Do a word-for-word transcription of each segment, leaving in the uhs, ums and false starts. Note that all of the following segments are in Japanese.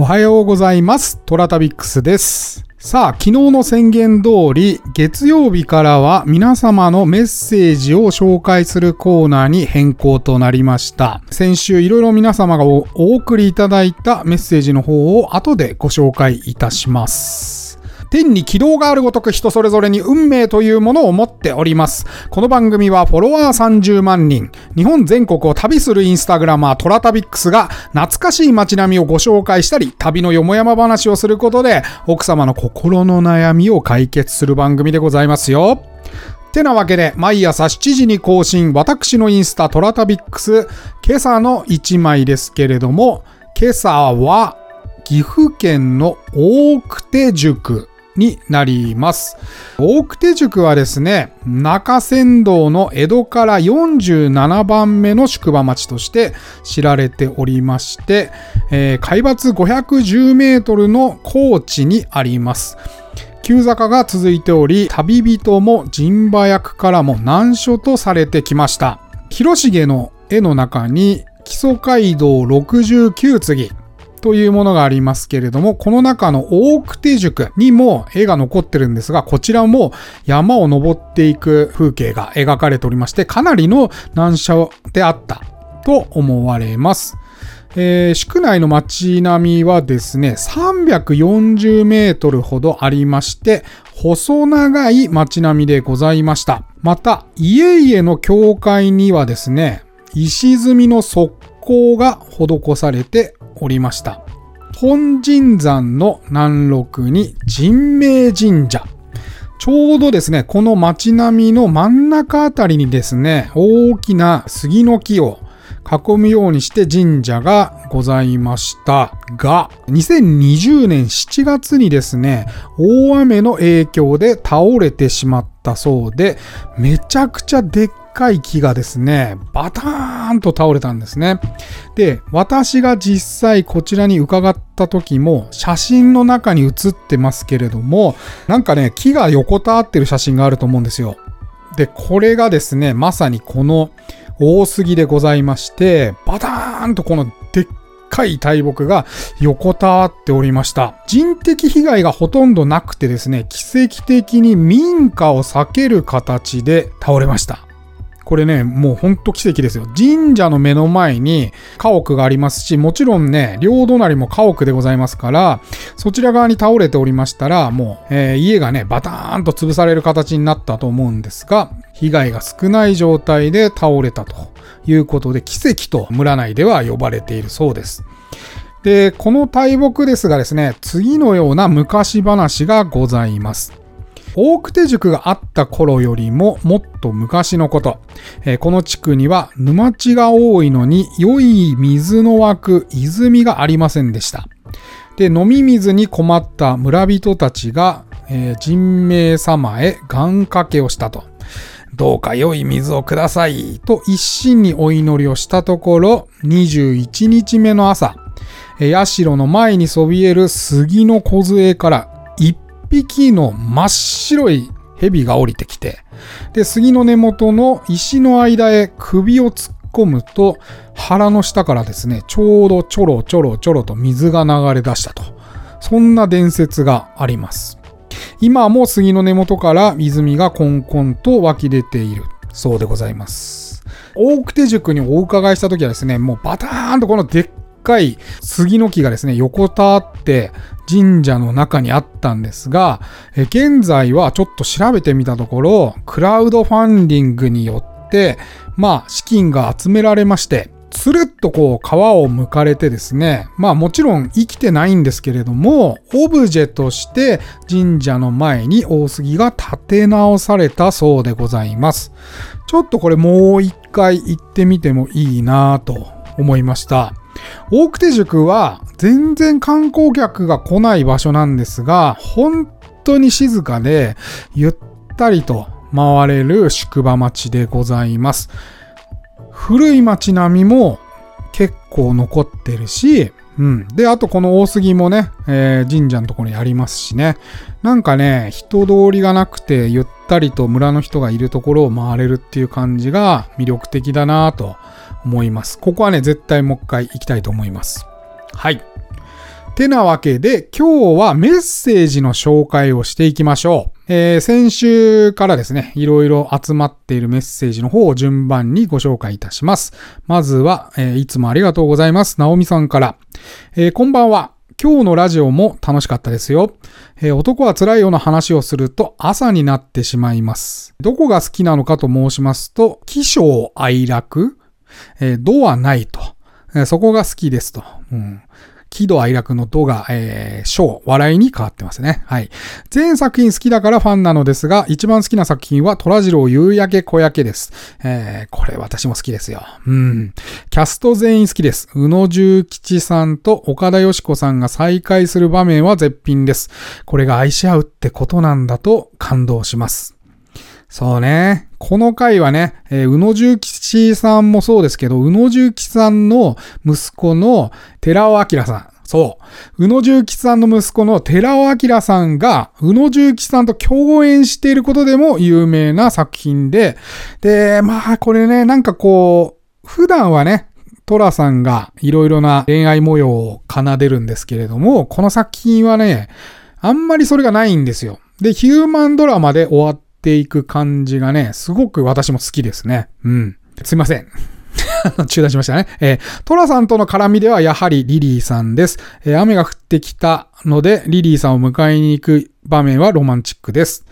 おはようございます。トラタビックスです。さあ、昨日の宣言通り月曜日からは皆様のメッセージを紹介するコーナーに変更となりました。先週いろいろ皆様がお送りいただいたメッセージの方を後でご紹介いたします。天に軌道があるごとく人それぞれに運命というものを持っております。この番組はフォロワーさんじゅうまんにん、日本全国を旅するインスタグラマートラタビックスが懐かしい街並みをご紹介したり、旅のよもやま話をすることで奥様の心の悩みを解決する番組でございますよ。てなわけで毎朝しちじに更新、私のインスタトラタビックス、今朝のいちまいですけれども、今朝は岐阜県の大久手宿になります。大久手宿はですね、中山道の江戸からよんじゅうななばんめの宿場町として知られておりまして、えー、海抜ごひゃくじゅうメートルの高地にあります。急坂が続いており、旅人も陣馬役からも難所とされてきました。広重の絵の中に木曽街道ろくじゅうきゅうつぎというものがありますけれども、この中の大久手宿にも絵が残ってるんですが、こちらも山を登っていく風景が描かれておりまして、かなりの難所であったと思われます。えー、宿内の街並みはですね、さんびゃくよんじゅうメートルほどありまして、細長い街並みでございました。また家々の境界にはですね、石積みの側溝が施されておりました。本神山の南麓に神明神社、ちょうどですねこの町並みの真ん中あたりにですね、大きな杉の木を囲むようにして神社がございましたが、にせんにじゅうねんしちがつにですね、大雨の影響で倒れてしまったそうで、めちゃくちゃでっかい木がですね、バターンと倒れたんですね。で、私が実際こちらに伺った時も写真の中に写ってますけれども、なんかね、木が横たわってる写真があると思うんですよ。で、これがですね、まさにこの大杉でございまして、バターンとこのでっかい大木が横たわっておりました。人的被害がほとんどなくてですね、奇跡的に民家を避ける形で倒れました。これね、もうほんと奇跡ですよ。神社の目の前に家屋がありますし、もちろんね、両隣も家屋でございますから、そちら側に倒れておりましたら、もう、えー、家がね、バターンと潰される形になったと思うんですが、被害が少ない状態で倒れたということで、奇跡と村内では呼ばれているそうです。で、この大木ですがですね、次のような昔話がございます。大久手宿があった頃よりももっと昔のこと、えー、この地区には沼地が多いのに良い水の湧く泉がありませんでした。で、飲み水に困った村人たちが、えー、神明様へ願掛けをしたと。どうか良い水をくださいと一心にお祈りをしたところ、にじゅういちにちめの朝、えー、社の前にそびえる杉の梢からいっぴきの真っ白い蛇が降りてきて、で、杉の根元の石の間へ首を突っ込むと、腹の下からですね、ちょうどちょろちょろちょろと水が流れ出したと。そんな伝説があります。今も杉の根元から泉がコンコンと湧き出ているそうでございます。大久手宿にお伺いした時はですね、もうバターンとこのでっ深い杉の木がですね、横たわって神社の中にあったんですが、え現在はちょっと調べてみたところ、クラウドファンディングによってまあ資金が集められまして、つるっとこう皮を剥かれてですね、まあもちろん生きてないんですけれども、オブジェとして神社の前に大杉が建て直されたそうでございます。ちょっとこれもう一回行ってみてもいいなぁと思いました。大久手宿は全然観光客が来ない場所なんですが、本当に静かでゆったりと回れる宿場町でございます。古い町並みも結構残ってるし、うん、で、あとこの大杉もね、えー、神社のところにありますしね、なんかね、人通りがなくてゆったりと村の人がいるところを回れるっていう感じが魅力的だなぁと思います。ここはね、絶対もう一回行きたいと思います。はい。てなわけで、今日はメッセージの紹介をしていきましょう。えー、先週からですね、いろいろ集まっているメッセージの方を順番にご紹介いたします。まずは、えー、いつもありがとうございます。なおみさんから、えー、こんばんは。今日のラジオも楽しかったですよ、えー、男は辛いよの話をすると朝になってしまいます。どこが好きなのかと申しますと、喜笑哀楽、えー、度はないと、えー、そこが好きですと、うん、喜怒哀楽の度が、えー、笑、笑いに変わってますね。はい。全作品好きだからファンなのですが、一番好きな作品はトラジロー夕焼け小焼けです、えー、これ私も好きですよ。うん。キャスト全員好きです。宇野重吉さんと岡田よし子さんが再会する場面は絶品です。これが愛し合うってことなんだと感動します。そうね。この回はね、えー、宇野重吉さんもそうですけど、宇野重吉さんの息子の寺尾明さん。そう。宇野重吉さんの息子の寺尾明さんが、宇野重吉さんと共演していることでも有名な作品で、で、まあこれね、なんかこう、普段はね、トラさんがいろいろな恋愛模様を奏でるんですけれども、この作品はね、あんまりそれがないんですよ。で、ヒューマンドラマで終わっていく感じがね、すごく私も好きですね。うん。すいません。中断しましたね、えー。トラさんとの絡みではやはりリリーさんです、えー。雨が降ってきたので、リリーさんを迎えに行く場面はロマンチックです。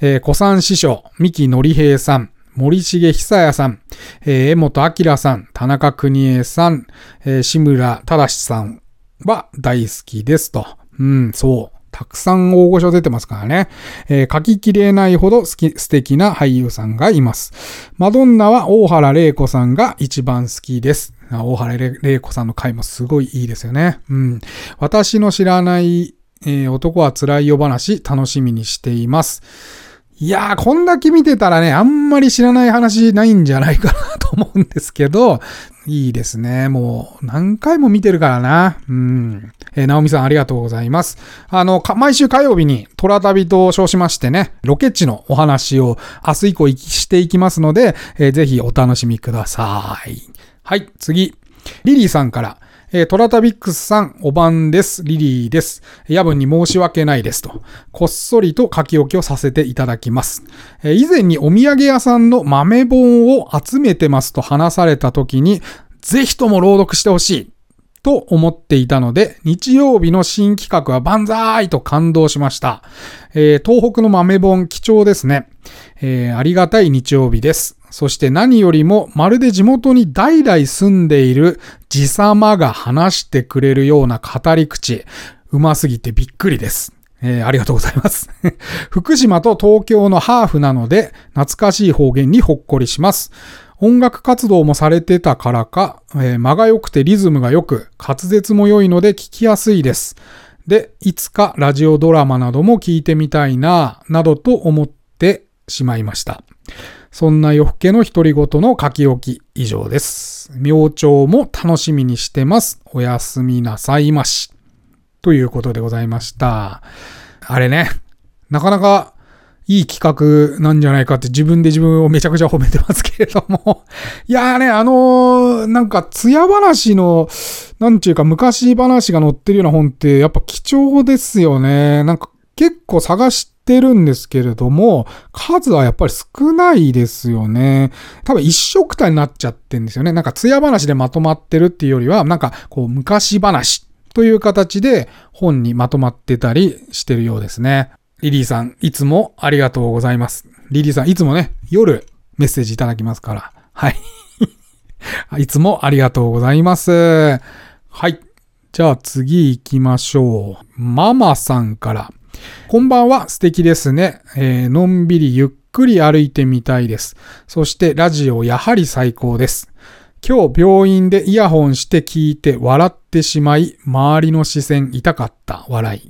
えー、小さん師匠、三木のり平さん。森重久也さん、えー、江本明さん、田中邦衛さん、えー、志村正さんは大好きですと。うん、そう。たくさん大御所出てますからね。えー、書ききれないほど好き、素敵な俳優さんがいます。マドンナは大原玲子さんが一番好きです。大原玲子さんの回もすごいいいですよね。うん。私の知らない、えー、男は辛いよ話、楽しみにしています。いやー、こんだけ見てたらね、あんまり知らない話ないんじゃないかなと思うんですけど、いいですね。もう何回も見てるからな。うん。えー、なおみさんありがとうございます。あの、毎週火曜日にトラ旅と称しましてね、ロケ地のお話を明日以降していきますので、えー、ぜひお楽しみください。はい、次。リリーさんから。えー、トラタビックスさん、お晩です。リリーです。夜分に申し訳ないですと。こっそりと書き置きをさせていただきます。えー、以前にお土産屋さんの豆本を集めてますと話された時に、ぜひとも朗読してほしいと思っていたので、日曜日の新企画は万歳と感動しました。えー、東北の豆本貴重ですね。えー、ありがたい日曜日です。そして何よりもまるで地元に代々住んでいる爺様が話してくれるような語り口、うますぎてびっくりです。えー、ありがとうございます。福島と東京のハーフなので懐かしい方言にほっこりします。音楽活動もされてたからか、えー、間が良くてリズムが良く、滑舌も良いので聞きやすいです。で、いつかラジオドラマなども聞いてみたいな、などと思ってしまいました。そんな夜更けの独り言の書き置き以上です。明朝も楽しみにしてます。おやすみなさいまし。ということでございました。あれね、なかなかいい企画なんじゃないかって自分で自分をめちゃくちゃ褒めてますけれども。いやーね、あのー、なんか艶話の、なんちゅうか昔話が載ってるような本ってやっぱ貴重ですよね。なんか結構探して、てるんですけれども、数はやっぱり少ないですよね。多分一緒くたになっちゃってんですよね。なんか艶話でまとまってるっていうよりは、なんかこう昔話という形で本にまとまってたりしてるようですね。リリーさん、いつもありがとうございます。リリーさん、いつもね、夜メッセージいただきますから。はい。いつもありがとうございます。はい。じゃあ次行きましょう。ママさんから。こんばんは、素敵ですね、えー、のんびりゆっくり歩いてみたいです。そしてラジオやはり最高です。今日病院でイヤホンして聞いて笑ってしまい、周りの視線痛かった笑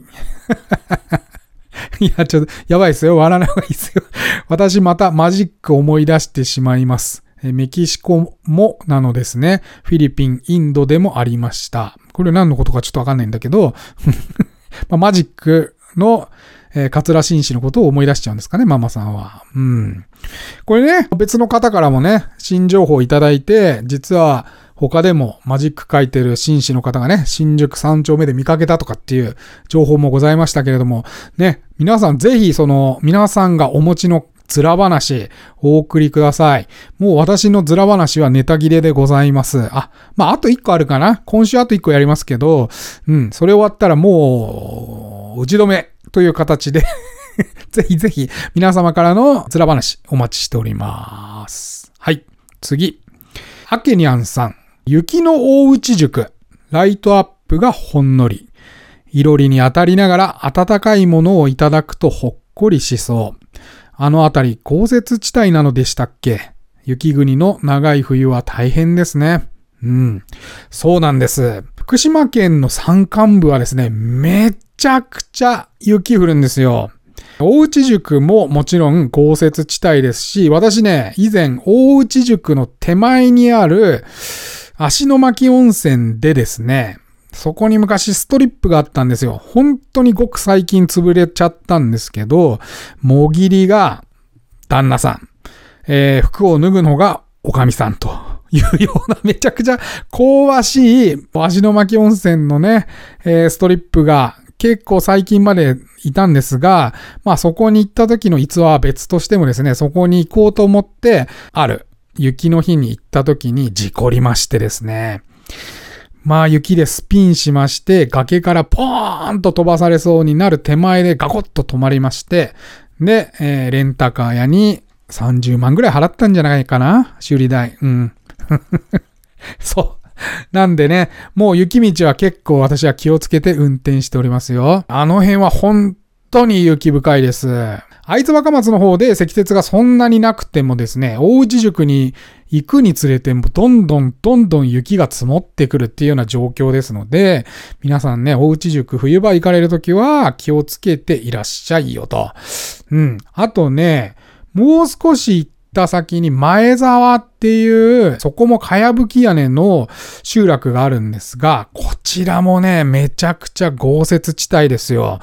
いいやちょっとやばいですよ、笑わない方がいいですよ。私またマジック思い出してしまいます。メキシコもなのですね。フィリピン、インドでもありました。これ何のことかちょっとわかんないんだけど、まあ、マジックの、えー、桂紳士のことを思い出しちゃうんですかね、ママさんは。うん。これね、別の方からもね、新情報をいただいて、実は他でもマジック書いてる紳士の方がね、新宿さん丁目で見かけたとかっていう情報もございましたけれども、ね、皆さんぜひその皆さんがお持ちのズラ話お送りください。もう私のズラ話はネタ切れでございます。あ、まああといっこあるかな。今週あといっこやりますけど、うん、それ終わったらもう打ち止めという形でぜひぜひ皆様からのズラ話お待ちしております。はい、次。アケニャンさん、雪の大内塾、ライトアップがほんのり、いろりに当たりながら温かいものをいただくとほっこりしそう。あのあたり豪雪地帯なのでしたっけ？雪国の長い冬は大変ですね。うん。そうなんです。福島県の山間部はですね、めちゃくちゃ雪降るんですよ。大内宿ももちろん豪雪地帯ですし、私ね、以前大内宿の手前にある足の巻温泉でですね、そこに昔ストリップがあったんですよ。本当にごく最近潰れちゃったんですけど、もぎりが旦那さん、えー、服を脱ぐのがおかみさんというようなめちゃくちゃ香ばしい足の巻温泉のね、えー、ストリップが結構最近までいたんですが、まあそこに行った時の逸話は別としてもですね、そこに行こうと思ってある雪の日に行った時に事故りましてですね、まあ雪でスピンしまして崖からポーンと飛ばされそうになる手前でガコッと止まりまして、で、えー、レンタカー屋にさんじゅうまんぐらい払ったんじゃないかな、修理代。うんそうなんでね、もう雪道は結構私は気をつけて運転しておりますよ。あの辺は本当に雪深いです。会津若松の方で積雪がそんなになくてもですね、大内宿に行くにつれてもどんどんどんどん雪が積もってくるっていうような状況ですので、皆さんね、大内宿冬場行かれるときは気をつけていらっしゃいよと。うん。あとね、もう少し行った先に前沢っていう、そこもかやぶき屋根の集落があるんですが、こちらもね、めちゃくちゃ豪雪地帯ですよ。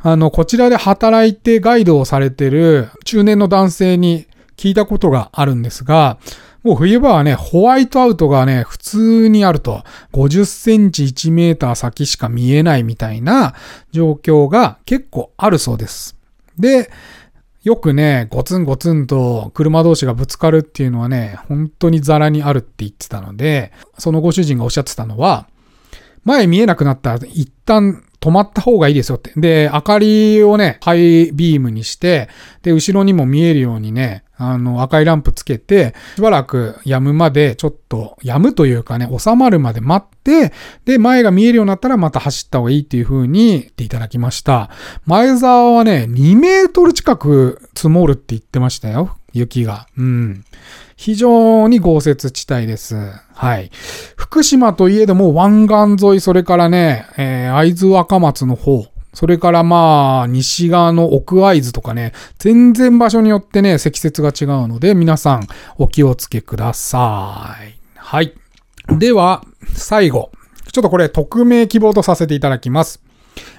あの、こちらで働いてガイドをされてる中年の男性に聞いたことがあるんですが、もう冬場はね、ホワイトアウトがね、普通にあると、ごじゅっセンチいちメーター先しか見えないみたいな状況が結構あるそうです。で、よくね、ゴツンゴツンと車同士がぶつかるっていうのはね、本当にザラにあるって言ってたので、そのご主人がおっしゃってたのは、前見えなくなったら一旦止まった方がいいですよって。で、明かりをね、ハイビームにして、で、後ろにも見えるようにね、あの、赤いランプつけて、しばらく止むまで、ちょっと、止むというかね、収まるまで待って、で、前が見えるようになったらまた走った方がいいっていう風に言っていただきました。前沢はね、にメートル近く積もるって言ってましたよ。雪が。うん。非常に豪雪地帯です。はい。福島といえども湾岸沿い、それからね、えー、会津若松の方、それからまあ、西側の奥会津とかね、全然場所によってね、積雪が違うので、皆さんお気をつけください。はい。では、最後。ちょっとこれ、匿名希望とさせていただきます。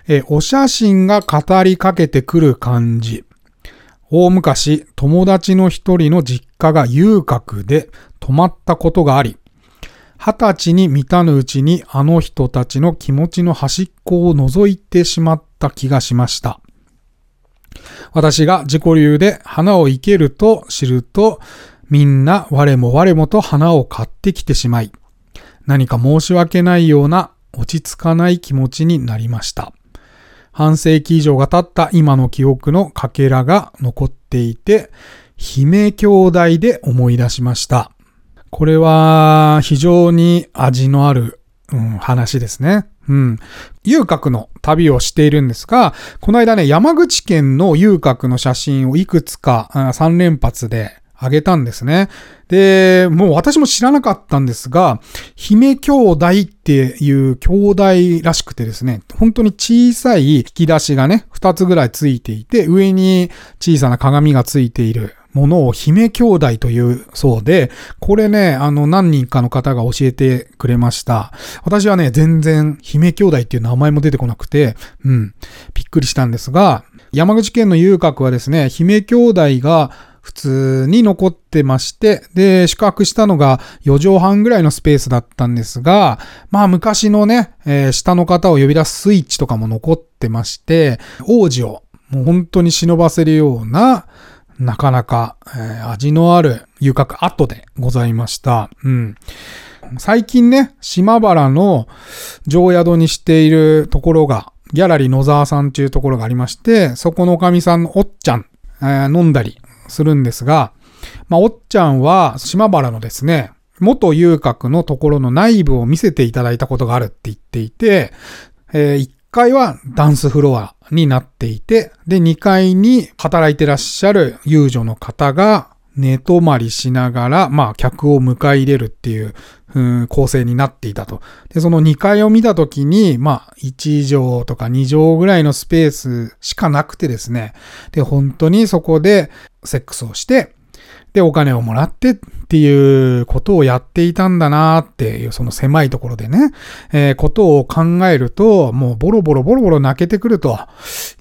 えー、お写真が語りかけてくる感じ。大昔、友達の一人の実家が遊郭で泊まったことがあり、二十歳に満たぬうちにあの人たちの気持ちの端っこを覗いてしまった気がしました。私が自己流で花を生けると知ると、みんな我も我もと花を買ってきてしまい、何か申し訳ないような落ち着かない気持ちになりました。半世紀以上が経った今の記憶のかけらが残っていて、姫兄弟で思い出しました。これは非常に味のある、うん、話ですね。うん。遊郭の旅をしているんですが、この間ね、山口県の遊郭の写真をいくつかさん連発であげたんですね。で、もう私も知らなかったんですが、姫兄弟っていう兄弟らしくてですね、本当に小さい引き出しがね、ふたつぐらいついていて、上に小さな鏡がついているものを姫兄弟というそうで、これね、あの何人かの方が教えてくれました。私はね、全然姫兄弟っていう名前も出てこなくて、うん、びっくりしたんですが、山口県の遊郭はですね、姫兄弟が普通に残ってまして、で、宿泊したのがよじょうはんぐらいのスペースだったんですが、まあ昔のね、えー、下の方を呼び出すスイッチとかも残ってまして、王子をもう本当に忍ばせるような、なかなか、えー、味のある遊郭跡でございました。うん。最近ね、島原の常宿にしているところが、ギャラリー野沢さんというところがありまして、そこのおかみさんのおっちゃん、えー、飲んだりするんですが、まあ、おっちゃんは島原のですね、元遊郭のところの内部を見せていただいたことがあるって言っていて、えー、いっかいはダンスフロアになっていて、で、にかいに働いてらっしゃる遊女の方が、寝泊まりしながら、まあ、客を迎え入れるっていう、うん、構成になっていたと。で、そのにかいを見たときに、まあ、いちじょうとかにじょうぐらいのスペースしかなくてですね。で、本当にそこでセックスをして、で、お金をもらってっていうことをやっていたんだなーっていう、その狭いところでね、えー、ことを考えると、もうボロボロボロボロ泣けてくると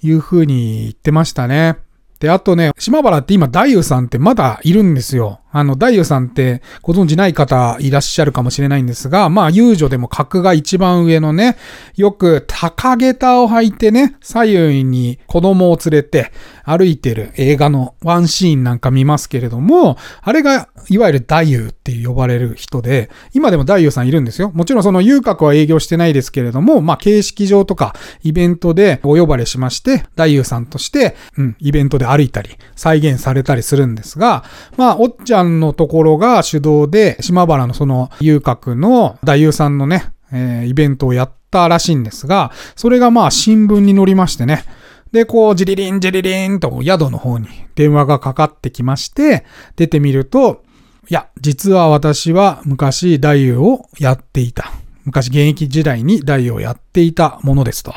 いうふうに言ってましたね。で、あとね、島原って今、大夫さんってまだいるんですよ。あの、大夫さんってご存知ない方いらっしゃるかもしれないんですが、まあ、遊女でも格が一番上のね、よく高下駄を履いてね、左右に子供を連れて歩いてる映画のワンシーンなんか見ますけれども、あれが、いわゆる大夫って呼ばれる人で、今でも大夫さんいるんですよ。もちろんその遊郭は営業してないですけれども、まあ、形式上とかイベントでお呼ばれしまして、大夫さんとして、うん、イベントで歩いたり、再現されたりするんですが、まあ、おっちゃんのところが主導で、島原のその遊郭の大夫さんのね、えー、イベントをやったらしいんですが、それがまあ、新聞に載りましてね、で、こう、ジリリンジリリンと宿の方に電話がかかってきまして、出てみると、いや、実は私は昔大夫をやっていた。昔現役時代に大夫をやっていたものですと。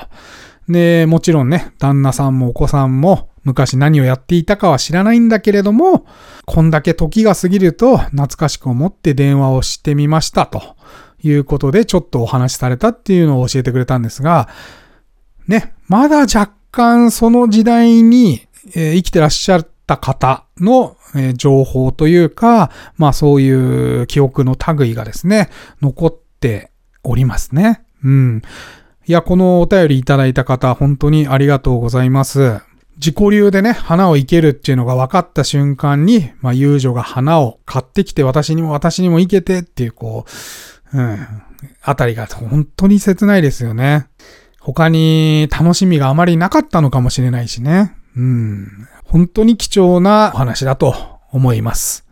で、もちろんね、旦那さんもお子さんも昔何をやっていたかは知らないんだけれども、こんだけ時が過ぎると懐かしく思って電話をしてみましたということで、ちょっとお話しされたっていうのを教えてくれたんですが、ね、まだ若干その時代に、えー、生きてらっしゃった方の、えー、情報というか、まあそういう記憶の類がですね、残っておりますね。うん。いや、このお便りいただいた方、本当にありがとうございます。自己流でね、花を生けるっていうのが分かった瞬間に、まあ、遊女が花を買ってきて、私にも私にも生けてっていう、こう、うん、あたりが本当に切ないですよね。他に楽しみがあまりなかったのかもしれないしね。うん、本当に貴重なお話だと思います。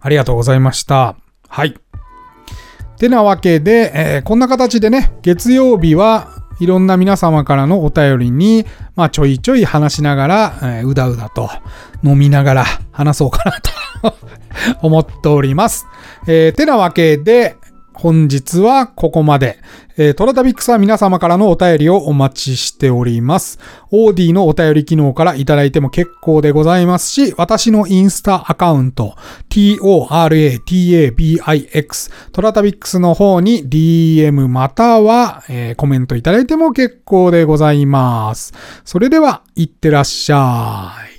ありがとうございました。はい。てなわけで、えー、こんな形でね、月曜日はいろんな皆様からのお便りに、まあちょいちょい話しながら、えー、うだうだと飲みながら話そうかなと思っております。えー、てなわけで、本日はここまで。えー、トラタビックスは皆様からのお便りをお待ちしております。オーディのお便り機能からいただいても結構でございますし、私のインスタアカウント、トラタビックス、トラタビックスの方に ディーエム または、えー、コメントいただいても結構でございます。それでは、いってらっしゃい。